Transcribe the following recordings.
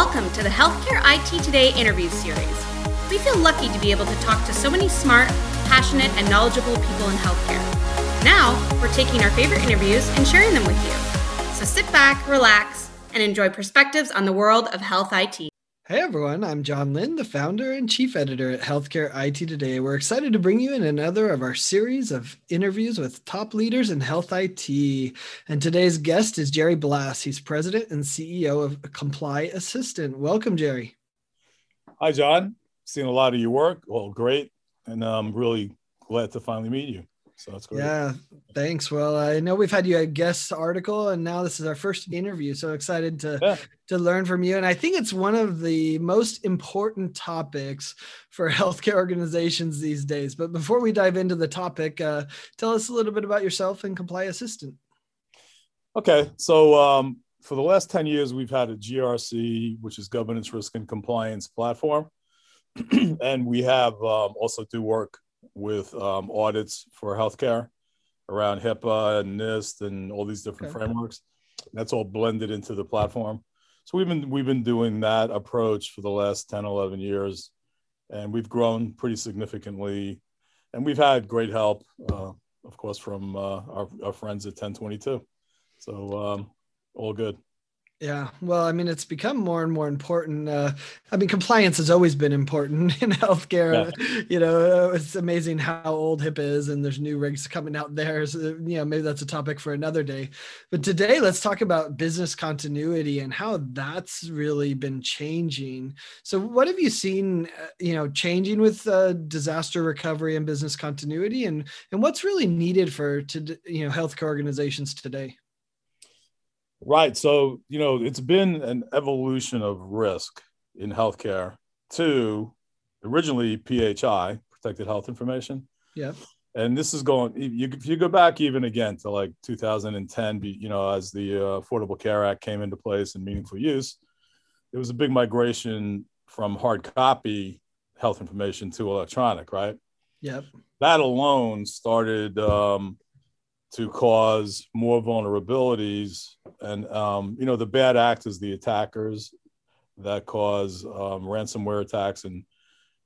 Welcome to the Healthcare IT Today interview series. We feel lucky to be able to talk to so many smart, passionate, and knowledgeable people in healthcare. Now, we're taking our favorite interviews and sharing them with you. So sit back, relax, and enjoy perspectives on the world of health IT. Hey everyone, I'm John Lynn, the founder and chief editor at Healthcare IT Today. We're excited to bring you in another of our series of interviews with top leaders in health IT. And today's guest is Jerry Blass. He's president and CEO of Comply Assistant. Welcome, Jerry. Hi, John. Seen a lot of your work. Well, great. And I'm really glad to finally meet you. So that's great. Yeah, thanks. Well, I know we've had you a guest article, and now this is our first interview. So excited to learn from you. And I think it's one of the most important topics for healthcare organizations these days. But before we dive into the topic, tell us a little bit about yourself and Comply Assistant. Okay. So for the last 10 years, we've had a GRC, which is Governance, Risk, and Compliance platform. And we have also do work with audits for healthcare around HIPAA and NIST and all these different frameworks. That's all blended into the platform. So we've been doing that approach for the last 10, 11 years, and we've grown pretty significantly. And we've had great help, of course, from our friends at 1022. So all good. Yeah. Well, I mean, it's become more and more important. I mean, compliance has always been important in healthcare. Yeah. You know, it's amazing how old HIPAA is, and there's new regs coming out there. So, you know, maybe that's a topic for another day. But today, let's talk about business continuity and how that's really been changing. So what have you seen, you know, changing with disaster recovery and business continuity, and what's really needed for, you know, healthcare organizations today? Right. So, you know, it's been an evolution of risk in healthcare to originally PHI, protected health information. Yeah. And this is going, if you go back even again to like 2010, you know, as the Affordable Care Act came into place and meaningful use, there was a big migration from hard copy health information to electronic, right? Yep. That alone started to cause more vulnerabilities. And, you know, the bad actors, the attackers that cause ransomware attacks and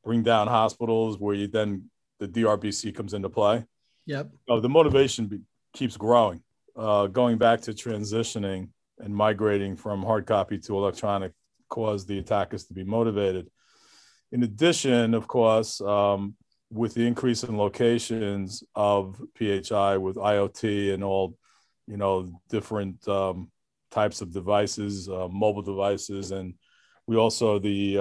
bring down hospitals, where you then the DRBC comes into play. Yep. So the motivation keeps growing, going back to transitioning and migrating from hard copy to electronic caused the attackers to be motivated. In addition, of course, with the increase in locations of PHI with IoT and all, you know, different types of devices, mobile devices. And we also, the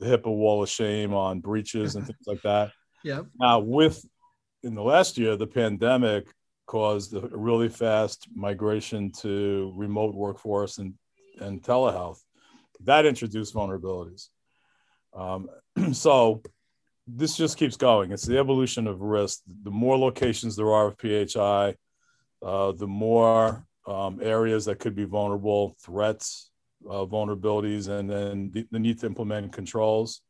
HIPAA Wall of Shame on breaches and things like that. Yeah. Now in the last year, the pandemic caused a really fast migration to remote workforce and telehealth. That introduced vulnerabilities. So this just keeps going. It's the evolution of risk. The more locations there are of PHI, the more areas that could be vulnerable, threats, vulnerabilities, and then the need to implement controls.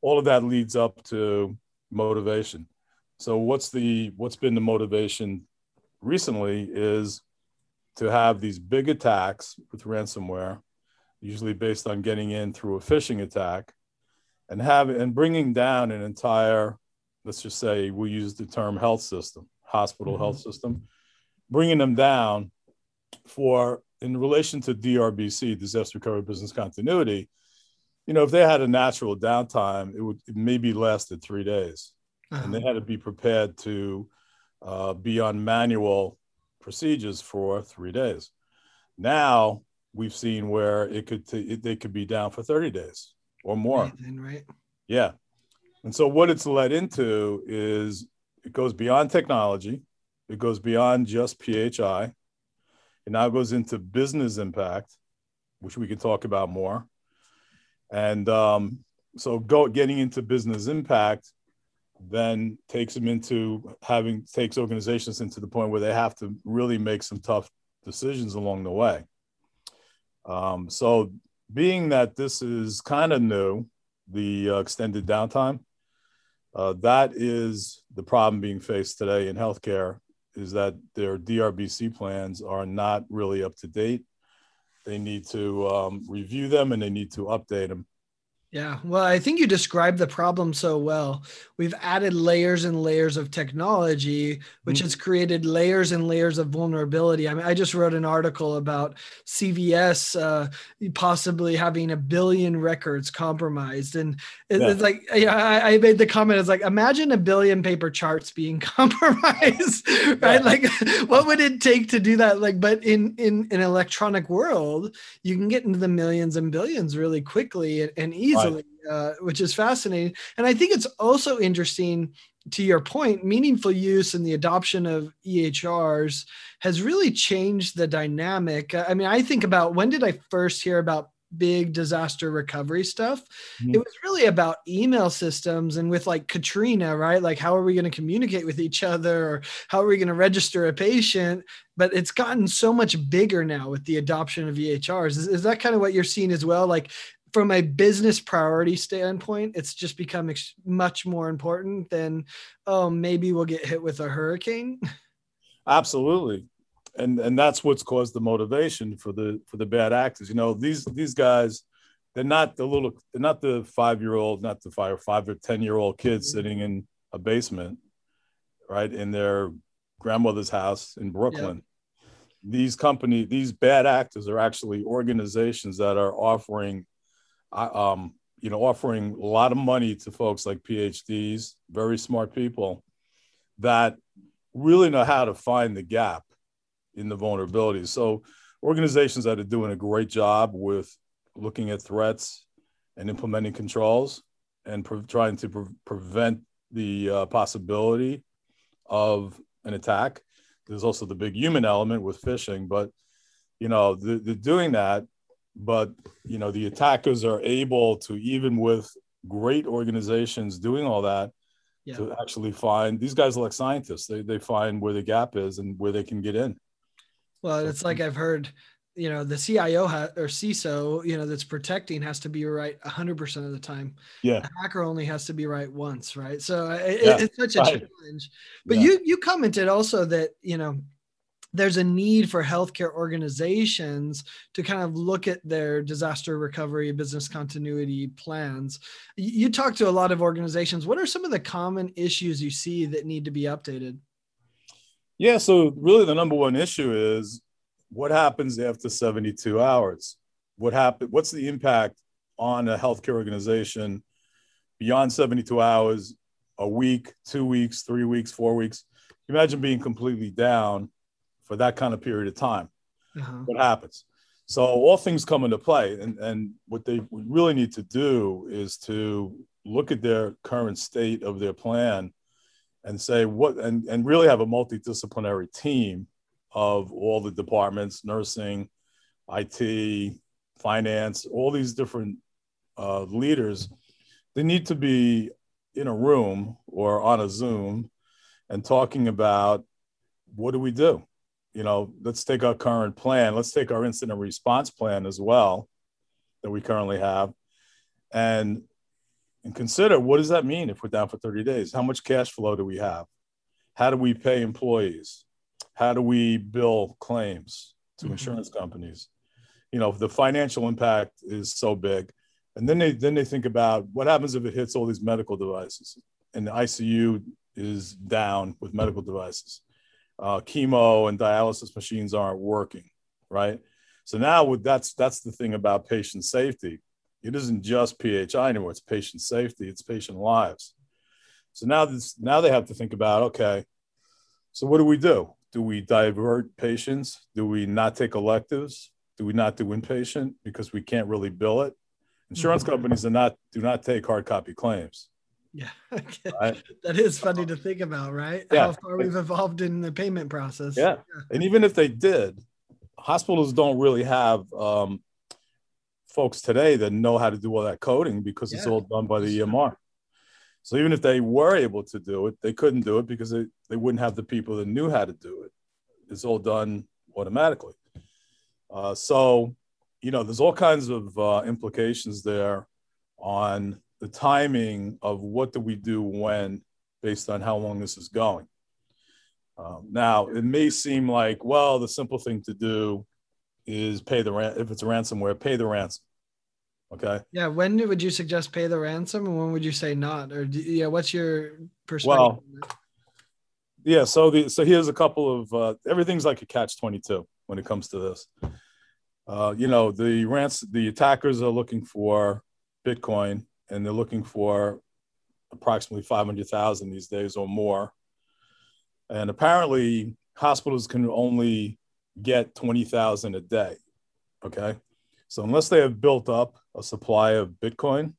All of that leads up to motivation. So what's been the motivation recently is to have these big attacks with ransomware, usually based on getting in through a phishing attack, and bringing down an entire, let's just say we use the term health system, hospital mm-hmm. health system, bringing them down for, in relation to DRBC, disaster recovery business continuity. You know, if they had a natural downtime, it maybe lasted 3 days. Uh-huh. And they had to be prepared to be on manual procedures for 3 days. Now we've seen where they could be down for 30 days or more. Right. Yeah. And so what it's led into is it goes beyond technology. It goes beyond just PHI. It now goes into business impact, which we can talk about more. And so getting into business impact then takes organizations into the point where they have to really make some tough decisions along the way. So being that this is kind of new, the extended downtime, that is the problem being faced today in healthcare, is that their DRBC plans are not really up to date. they need to review them and they need to update them. Yeah, well, I think you described the problem so well. We've added layers and layers of technology, which has created layers and layers of vulnerability. I mean, I just wrote an article about CVS possibly having 1 billion records compromised. And it's like, yeah, I made the comment, it's like, imagine 1 billion paper charts being compromised, right? Like, what would it take to do that? Like, but in an electronic world, you can get into the millions and billions really quickly and easily, which is fascinating. And I think it's also interesting, to your point, meaningful use and the adoption of EHRs has really changed the dynamic. I mean, I think about, when did I first hear about big disaster recovery stuff? It was really about email systems, and with like Katrina, right? Like, how are we going to communicate with each other? Or how are we going to register a patient? But it's gotten so much bigger now with the adoption of EHRs. Is that kind of what you're seeing as well? Like, from a business priority standpoint, it's just become much more important than, oh, maybe we'll get hit with a hurricane. Absolutely, and that's what's caused the motivation for the bad actors. You know, these guys, they're not the 5-year-old, not the 5 or 10-year-old kids sitting in a basement, right, in their grandmother's house in Brooklyn. Yeah. These bad actors are actually organizations that are offering a lot of money to folks like PhDs, very smart people that really know how to find the gap in the vulnerabilities. So organizations that are doing a great job with looking at threats and implementing controls and trying to prevent the possibility of an attack. There's also the big human element with phishing, but you know, they're doing that. But, you know, the attackers are able to, even with great organizations doing all that, to actually find, these guys are like scientists. They find where the gap is and where they can get in. Well, it's like I've heard, you know, the CIO or CISO, you know, that's protecting has to be right 100% of the time. Yeah. The hacker only has to be right once, right? So it's such a challenge. But you commented also that, you know, there's a need for healthcare organizations to kind of look at their disaster recovery, business continuity plans. You talk to a lot of organizations. What are some of the common issues you see that need to be updated? Yeah, so really the number one issue is what happens after 72 hours? What's the impact on a healthcare organization beyond 72 hours, a week, 2 weeks, 3 weeks, 4 weeks? Imagine being completely down for that kind of period of time. What happens? So all things come into play. And what they really need to do is to look at their current state of their plan and say and really have a multidisciplinary team of all the departments, nursing, IT, finance, all these different leaders. They need to be in a room or on a Zoom and talking about, what do we do? You know, let's take our current plan. Let's take our incident response plan as well that we currently have and consider, what does that mean if we're down for 30 days? How much cash flow do we have? How do we pay employees? How do we bill claims to insurance companies? You know, the financial impact is so big. And then they think about what happens if it hits all these medical devices and the ICU is down with medical devices. Chemo and dialysis machines aren't working, right? So now that's the thing about patient safety. It isn't just PHI anymore. It's patient safety. It's patient lives. So now they have to think about, okay, so what do we do? Do we divert patients? Do we not take electives? Do we not do inpatient because we can't really bill it? Insurance companies do not take hard copy claims. Yeah, okay. Right. That is funny to think about, right? Yeah. How far we've evolved in the payment process. Yeah. And even if they did, hospitals don't really have folks today that know how to do all that coding because it's all done by the EMR. So even if they were able to do it, they couldn't do it because they wouldn't have the people that knew how to do it. It's all done automatically. So, you know, there's all kinds of implications there on the timing of what do we do when, based on how long this is going. Now, it may seem like, well, the simple thing to do is pay the ransom. If it's a ransomware, pay the ransom. Okay. Yeah. When would you suggest pay the ransom, and when would you say not? Or yeah, what's your perspective? Well, yeah. So here's a couple of everything's like a catch-22 when it comes to this. The attackers are looking for Bitcoin, and they're looking for approximately 500,000 these days or more. And apparently, hospitals can only get 20,000 a day. Okay. So unless they have built up a supply of Bitcoin,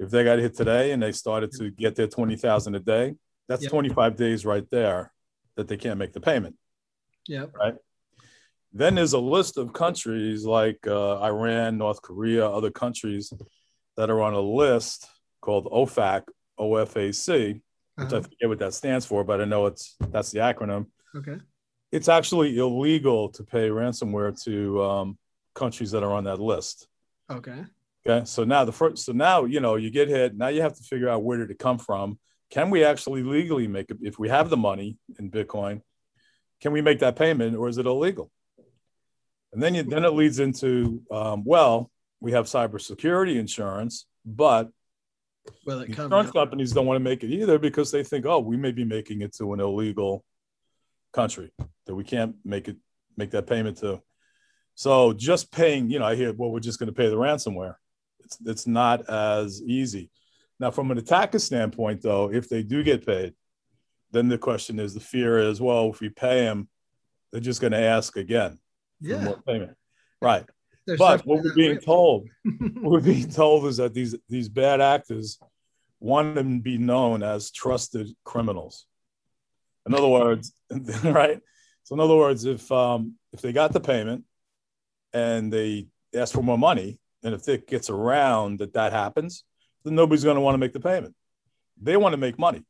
if they got hit today and they started to get their 20,000 a day, that's 25 days right there that they can't make the payment. Yeah. Right. Then there's a list of countries like Iran, North Korea, other countries that are on a list called OFAC, O-F-A-C, which I forget what that stands for, but I know that's the acronym. Okay. It's actually illegal to pay ransomware to countries that are on that list. Okay. Okay. So now you get hit. Now you have to figure out where did it come from. Can we actually legally make it, if we have the money in Bitcoin, can we make that payment, or is it illegal? And then it leads into, we have cybersecurity insurance, but insurance companies don't want to make it either, because they think, we may be making it to an illegal country that we can't make that payment to. So just paying, I hear, we're just going to pay the ransomware. It's not as easy. Now, from an attacker standpoint, though, if they do get paid, then the question is, the fear is, if we pay them, they're just going to ask again. Yeah. For more payment. Right. There's but what we're being told, is that these bad actors want them to be known as trusted criminals. In other words, right? So in other words, if they got the payment and they ask for more money, and if it gets around that happens, then nobody's going to want to make the payment. They want to make money.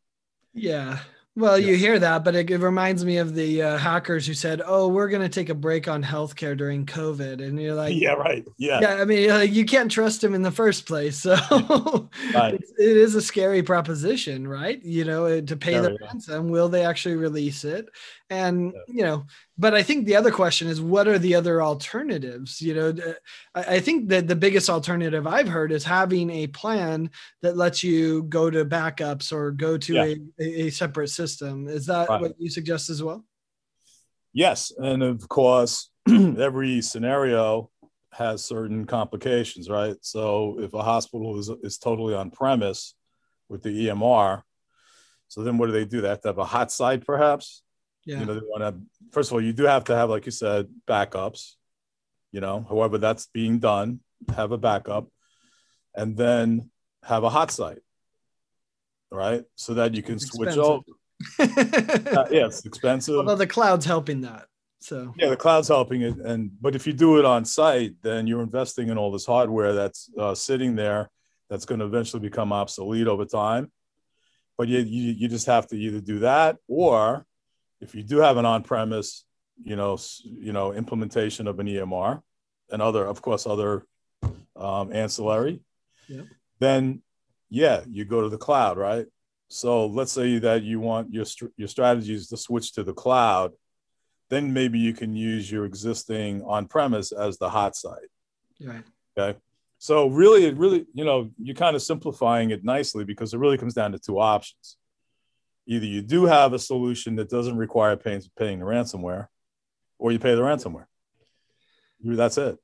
Yeah. Well, you hear that, but it reminds me of the hackers who said, we're going to take a break on healthcare during COVID. And you're like, yeah, right. Yeah. Yeah. I mean, you can't trust them in the first place. So right. It is a scary proposition, right? To pay the ransom, will they actually release it? And, but I think the other question is, what are the other alternatives? I think that the biggest alternative I've heard is having a plan that lets you go to backups or go to a separate system. Is that what you suggest as well? Yes. And of course, every scenario has certain complications, right? So if a hospital is totally on premise with the EMR, so then what do they do? They have to have a hot site, perhaps? Yeah. They want to, first of all, you do have to have, like you said, backups, however that's being done, have a backup, and then have a hot site, right? So that you can switch over. Yeah, it's expensive. Although the cloud's helping that. So yeah, the cloud's helping it. But if you do it on site, then you're investing in all this hardware that's sitting there that's going to eventually become obsolete over time. But you just have to either do that, or if you do have an on-premise, implementation of an EMR and other ancillary, then you go to the cloud, right? So let's say that you want your strategies to switch to the cloud, then maybe you can use your existing on-premise as the hot site. Right. Okay. So really, you're kind of simplifying it nicely, because it really comes down to two options. Either you do have a solution that doesn't require paying the ransomware, or you pay the ransomware. That's it.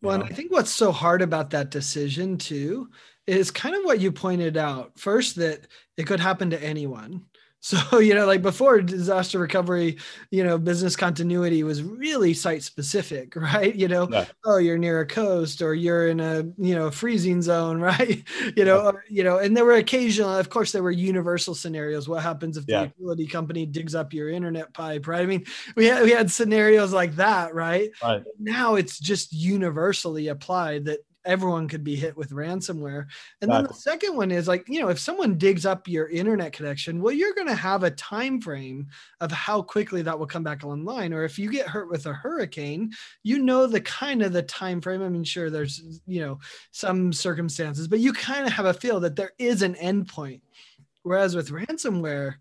Well, and I think what's so hard about that decision too is kind of what you pointed out. First, that it could happen to anyone. So, like before, disaster recovery, business continuity was really site specific, right? You're near a coast, or you're in a, freezing zone, right? And there were occasional, of course, there were universal scenarios. What happens if the utility company digs up your internet pipe, right? I mean, we had scenarios like that, right? Right. Now it's just universally applied that everyone could be hit with ransomware. And then the second one is like, if someone digs up your internet connection, you're going to have a time frame of how quickly that will come back online. Or if you get hurt with a hurricane, the time frame. I mean, sure, there's, some circumstances, but you kind of have a feel that there is an endpoint. Whereas with ransomware,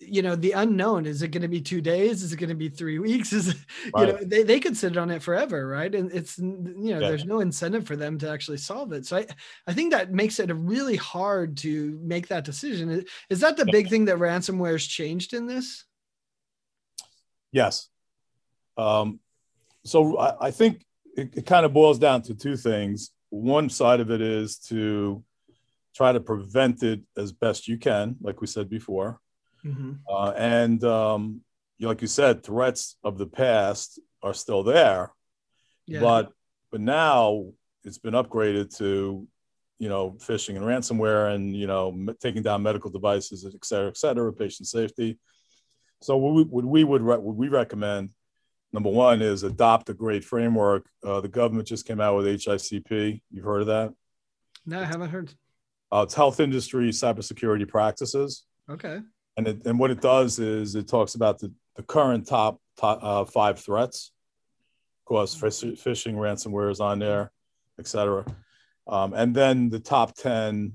you know, the unknown, is it going to be 2 days? Is it going to be 3 weeks? Is it, right. You know, they could sit on it forever. Right. And it's, you know, there's no incentive for them to actually solve it. So I think that makes it really hard to make that decision. Is that the big thing that ransomware's changed in this? Yes. So I think it kind of boils down to two things. One side of it is to try to prevent it as best you can, like we said before. Mm-hmm. And like you said, threats of the past are still there, but now it's been upgraded to, you know, phishing and ransomware and, you know, taking down medical devices, et cetera, patient safety. So what we recommend, number one, is adopt a great framework. The government just came out with HICP. You've heard of that? No, I haven't heard. It's Health Industry Cybersecurity Practices. Okay. And what it does is it talks about the current top 5 threats. Of course, phishing, ransomware is on there, et cetera. And then the top 10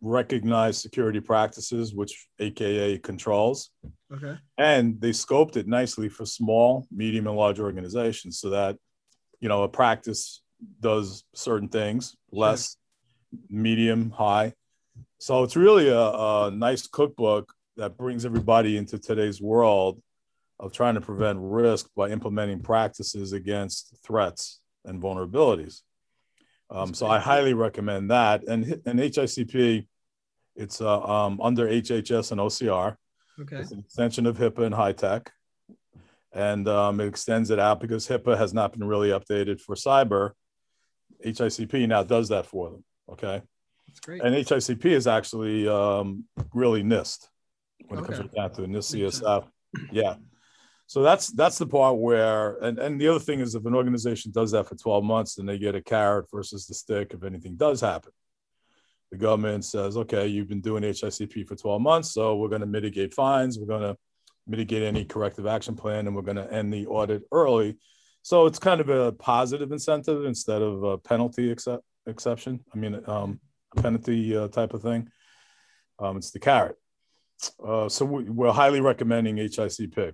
recognized security practices, which AKA controls. Okay. And they scoped it nicely for small, medium, and large organizations so that, you know, a practice does certain things, less, medium, high. So it's really a nice cookbook that brings everybody into today's world of trying to prevent risk by implementing practices against threats and vulnerabilities. So I highly recommend that. And HICP, it's under HHS and OCR. Okay. It's an extension of HIPAA and high tech. And it extends it out because HIPAA has not been really updated for cyber. HICP now does that for them. Okay. That's great. And HICP is actually really NIST when it comes down to NIST CSF. Yeah. So that's the part where, and the other thing is, if an organization does that for 12 months, then they get a carrot versus the stick if anything does happen. The government says, okay, you've been doing HICP for 12 months, so we're going to mitigate fines, we're going to mitigate any corrective action plan, and we're going to end the audit early. So it's kind of a positive incentive instead of a penalty penalty type of thing. It's the carrot. So we're highly recommending HICP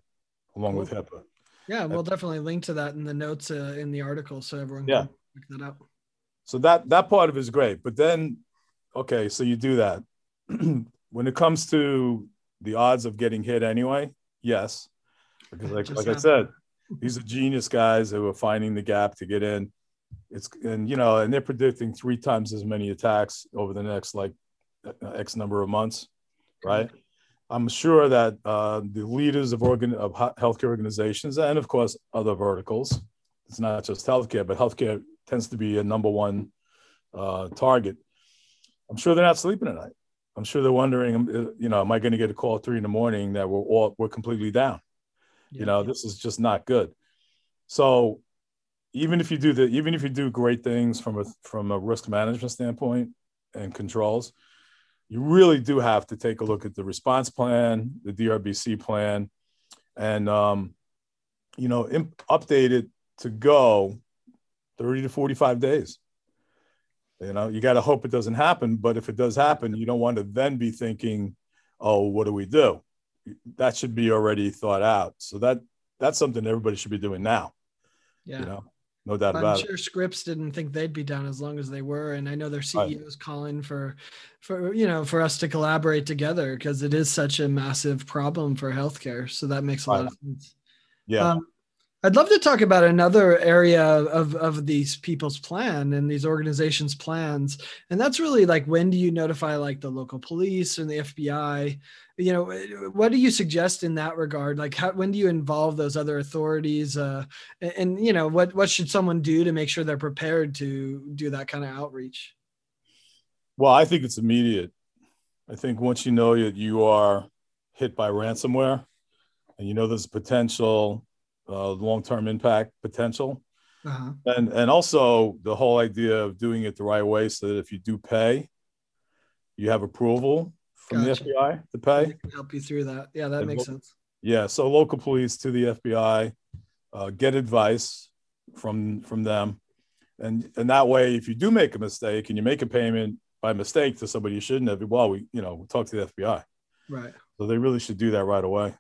along with HIPAA. Yeah, we'll definitely link to that in the notes in the article so everyone can check that out. So that part of it is great. But then, okay, so you do that. When it comes to the odds of getting hit anyway, yes. Because like I said, these are genius guys who are finding the gap to get in. And they're predicting 3 times as many attacks over the next X number of months, right? I'm sure that the leaders of healthcare organizations and of course other verticals, it's not just healthcare, but healthcare tends to be a number one target. I'm sure they're not sleeping at night. I'm sure they're wondering, you know, am I going to get a call at 3 a.m. that we're completely down? Yeah. You know, this is just not good. So. Even if you do great things from a risk management standpoint and controls, you really do have to take a look at the response plan, the DRBC plan, and update it to go 30 to 45 days. You know, you got to hope it doesn't happen, but if it does happen, you don't want to then be thinking, "Oh, what do we do?" That should be already thought out. So that's something everybody should be doing now. Yeah. You know? No doubt about it. I'm sure Scripps didn't think they'd be down as long as they were, and I know their CEO's calling for us to collaborate together because it is such a massive problem for healthcare. So that makes a lot of sense. Yeah, I'd love to talk about another area of these people's plan and these organizations' plans, and that's really when do you notify the local police and the FBI? You know, what do you suggest in that regard? When do you involve those other authorities? And you know, what should someone do to make sure they're prepared to do that kind of outreach? Well, I think it's immediate. I think once you know that you are hit by ransomware and you know there's potential long-term impact potential, and also the whole idea of doing it the right way so that if you do pay, you have approval from the FBI to pay. I can help you through that. Yeah, that makes sense. Yeah, so local police to the FBI, get advice from them, and that way, if you do make a mistake and you make a payment by mistake to somebody you shouldn't have, well, we talk to the FBI. Right. So they really should do that right away.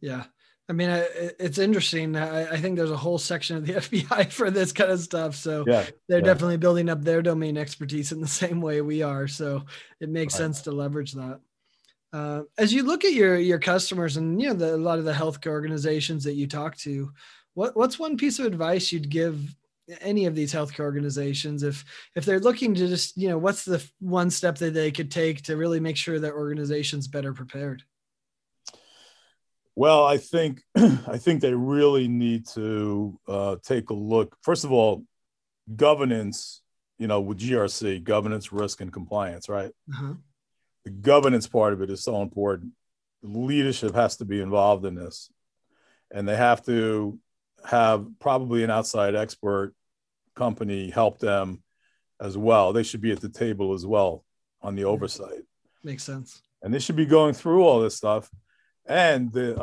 Yeah. I mean, it's interesting. I think there's a whole section of the FBI for this kind of stuff. So yeah, they're definitely building up their domain expertise in the same way we are. So it makes sense to leverage that. As you look at your customers and, you know, a lot of the healthcare organizations that you talk to, what's one piece of advice you'd give any of these healthcare organizations if they're looking to just, you know, what's the one step that they could take to really make sure their organization's better prepared? Well, I think they really need to take a look. First of all, governance, you know, with GRC, governance, risk, and compliance, right? Uh-huh. The governance part of it is so important. Leadership has to be involved in this, and they have to have probably an outside expert company help them as well. They should be at the table as well on the oversight. Makes sense. And they should be going through all this stuff. And the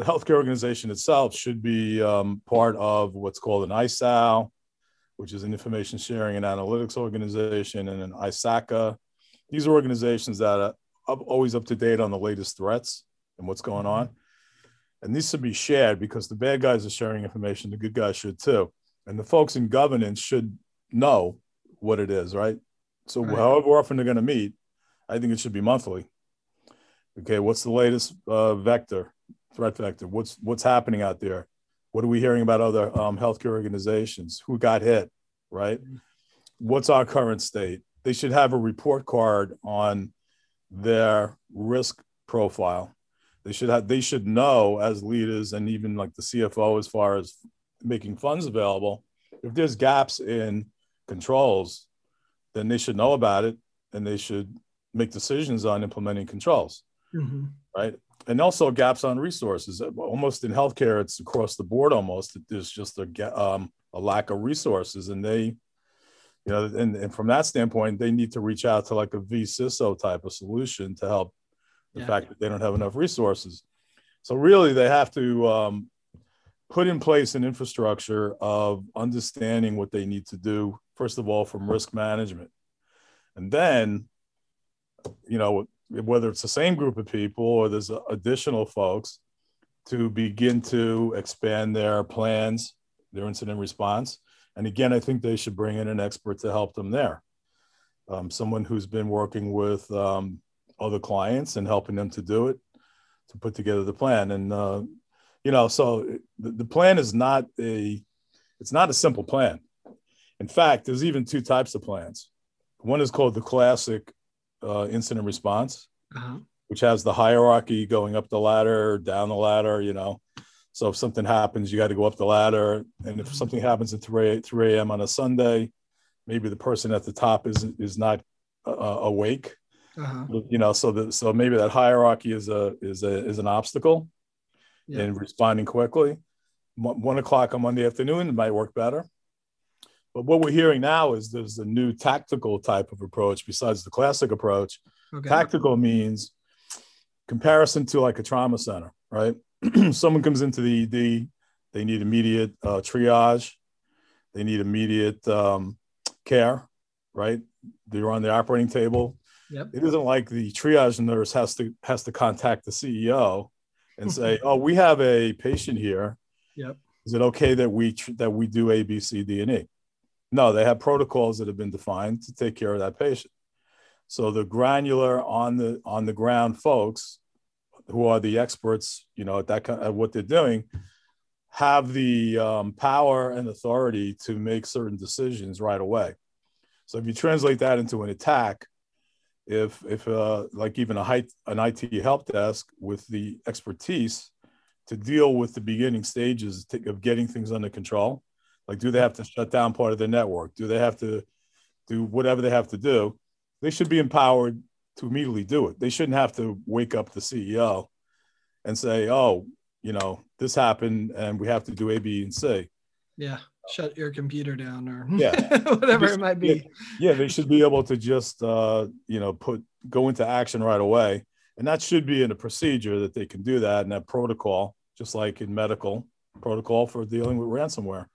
healthcare organization itself should be part of what's called an ISAO, which is an information sharing and analytics organization, and an ISACA. These are organizations that are always up to date on the latest threats and what's going on. And this should be shared because the bad guys are sharing information. The good guys should too. And the folks in governance should know what it is, right? So however often they're going to meet, I think it should be monthly. Okay, what's the latest threat vector? What's happening out there? What are we hearing about other healthcare organizations? Who got hit, right? What's our current state? They should have a report card on their risk profile. They should know as leaders, and even like the CFO, as far as making funds available, if there's gaps in controls, then they should know about it and they should make decisions on implementing controls. Mm-hmm. Right. And also gaps on resources. Almost in healthcare, it's across the board almost. There's just a lack of resources. And they, you know, and from that standpoint, they need to reach out to like a V-CISO type of solution to help the fact that they don't have enough resources. So really they have to put in place an infrastructure of understanding what they need to do, first of all, from risk management. And then, you know, whether it's the same group of people or there's additional folks, to begin to expand their plans, their incident response. And again, I think they should bring in an expert to help them there. Someone who's been working with other clients and helping them to do it, to put together the plan. And, you know, so the plan is not it's not a simple plan. In fact, there's even two types of plans. One is called the classic incident response, uh-huh, which has the hierarchy going up the ladder, down the ladder, you know. So if something happens, you got to go up the ladder. And if something happens at 3 a.m. on a Sunday, maybe the person at the top is not awake, uh-huh, you know. So maybe that hierarchy is an obstacle in responding quickly. 1 o'clock on Monday afternoon might work better. But what we're hearing now is there's a new tactical type of approach besides the classic approach. Okay. Tactical means comparison to like a trauma center, right? Someone comes into the ED, they need immediate triage, they need immediate care, right? They're on the operating table. Yep. It isn't like the triage nurse has to contact the CEO and say, "Oh, we have a patient here. Yep. Is it okay that we do A, B, C, D, and E?" No, they have protocols that have been defined to take care of that patient. So the granular on the ground folks who are the experts, you know, at what they're doing, have the power and authority to make certain decisions right away. So if you translate that into an attack, if like even an IT help desk with the expertise to deal with the beginning stages of getting things under control. Like, do they have to shut down part of their network? Do they have to do whatever they have to do? They should be empowered to immediately do it. They shouldn't have to wake up the CEO and say, "Oh, you know, this happened and we have to do A, B, and C." Yeah, shut your computer down or whatever it might be. Yeah, they should be able to just, you know, go into action right away. And that should be in a procedure that they can do that, and that protocol, just like in medical protocol for dealing with ransomware.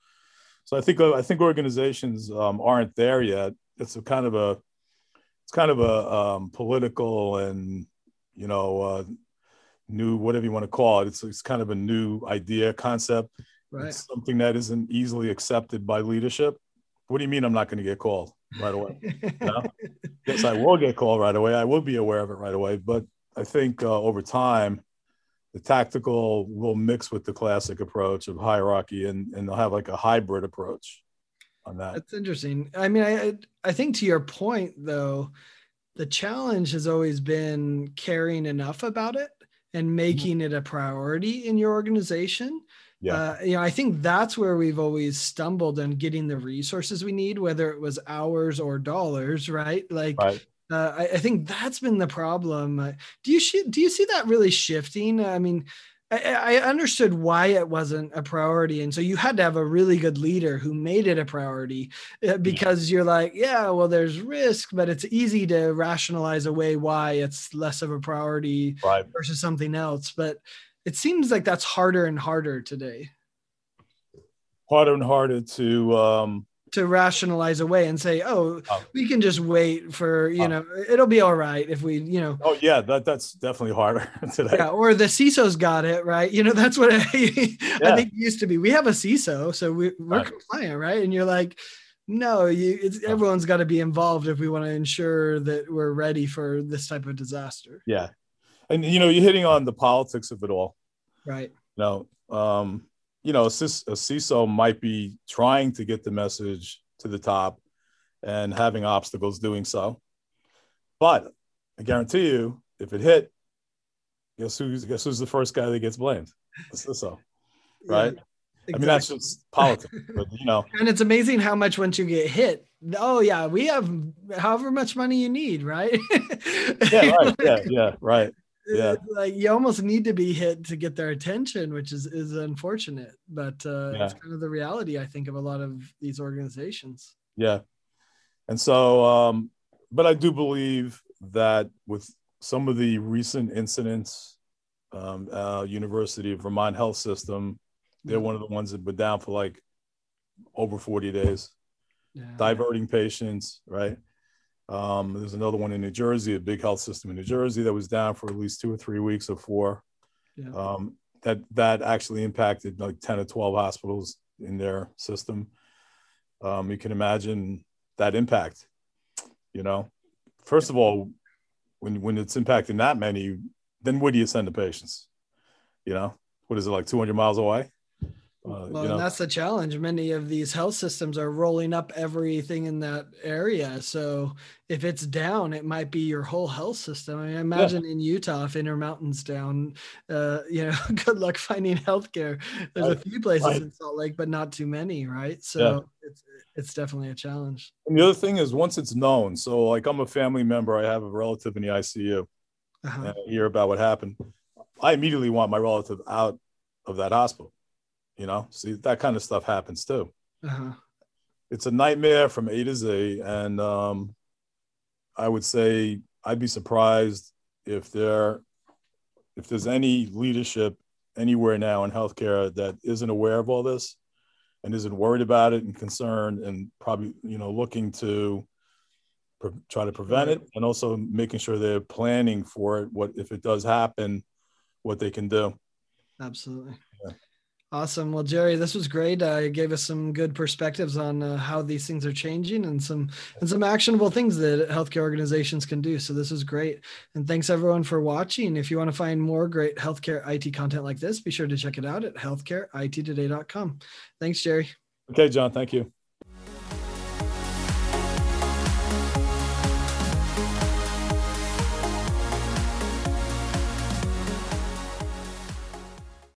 So I think organizations aren't there yet. It's kind of a political and you know, new, whatever you want to call it. It's kind of a new idea, concept. Right. It's something that isn't easily accepted by leadership. What do you mean I'm not going to get called right away? No? Yes, I will get called right away. I will be aware of it right away. But I think over time, the tactical will mix with the classic approach of hierarchy, and they'll have like a hybrid approach on that. That's interesting. I mean, I think to your point, though, the challenge has always been caring enough about it and making it a priority in your organization. Yeah. You know, I think that's where we've always stumbled in getting the resources we need, whether it was hours or dollars, right? Like, right. I think that's been the problem. Do you see that really shifting? I mean, I understood why it wasn't a priority. And so you had to have a really good leader who made it a priority, because you're like, yeah, well, there's risk, but it's easy to rationalize away why it's less of a priority versus something else. But it seems like that's harder and harder today. Harder and harder to rationalize away and say, oh, we can just wait for, you know, it'll be all right if we, you know. Oh yeah, that's definitely harder today. Yeah, or the CISO's got it, right? You know, that's what I think it used to be. We have a CISO, so we're compliant, right? And you're like, no, everyone's got to be involved if we want to ensure that we're ready for this type of disaster. Yeah. And, you know, you're hitting on the politics of it all. Right. You know, a CISO might be trying to get the message to the top and having obstacles doing so. But I guarantee you, if it hit, guess who's the first guy that gets blamed? The CISO, right? Yeah, exactly. I mean, that's just politics, but, you know. And it's amazing how much once you get hit, oh yeah, we have however much money you need, right? Yeah, right, yeah, right. Yeah. Like you almost need to be hit to get their attention, which is unfortunate, but it's kind of the reality, I think, of a lot of these organizations. Yeah. And so, but I do believe that with some of the recent incidents, University of Vermont Health System, they're one of the ones that were down for like over 40 days, diverting patients, right? There's another one in New Jersey, a big health system in New Jersey that was down for at least 2 or 3 weeks or four. Yeah. That actually impacted like 10 or 12 hospitals in their system. You can imagine that impact, you know. First of all, when it's impacting that many, then where do you send the patients? You know, what is it, like 200 miles away? Well, and that's the challenge. Many of these health systems are rolling up everything in that area. So if it's down, it might be your whole health system. I mean, imagine in Utah, if Intermountain's down, good luck finding healthcare. There's a few places in Salt Lake, but not too many, right? So it's definitely a challenge. And the other thing is, once it's known, so like I'm a family member, I have a relative in the ICU, and I hear about what happened, I immediately want my relative out of that hospital. You know, see, that kind of stuff happens too. It's a nightmare from A to Z. And I would say I'd be surprised if there's any leadership anywhere now in healthcare that isn't aware of all this and isn't worried about it and concerned and probably, you know, looking to try to prevent it and also making sure they're planning for it. What if it does happen, what they can do. Absolutely. Yeah. Awesome. Well, Jerry, this was great. You gave us some good perspectives on how these things are changing and some actionable things that healthcare organizations can do. So this was great. And thanks everyone for watching. If you want to find more great healthcare IT content like this, be sure to check it out at healthcareittoday.com. Thanks, Jerry. Okay, John. Thank you.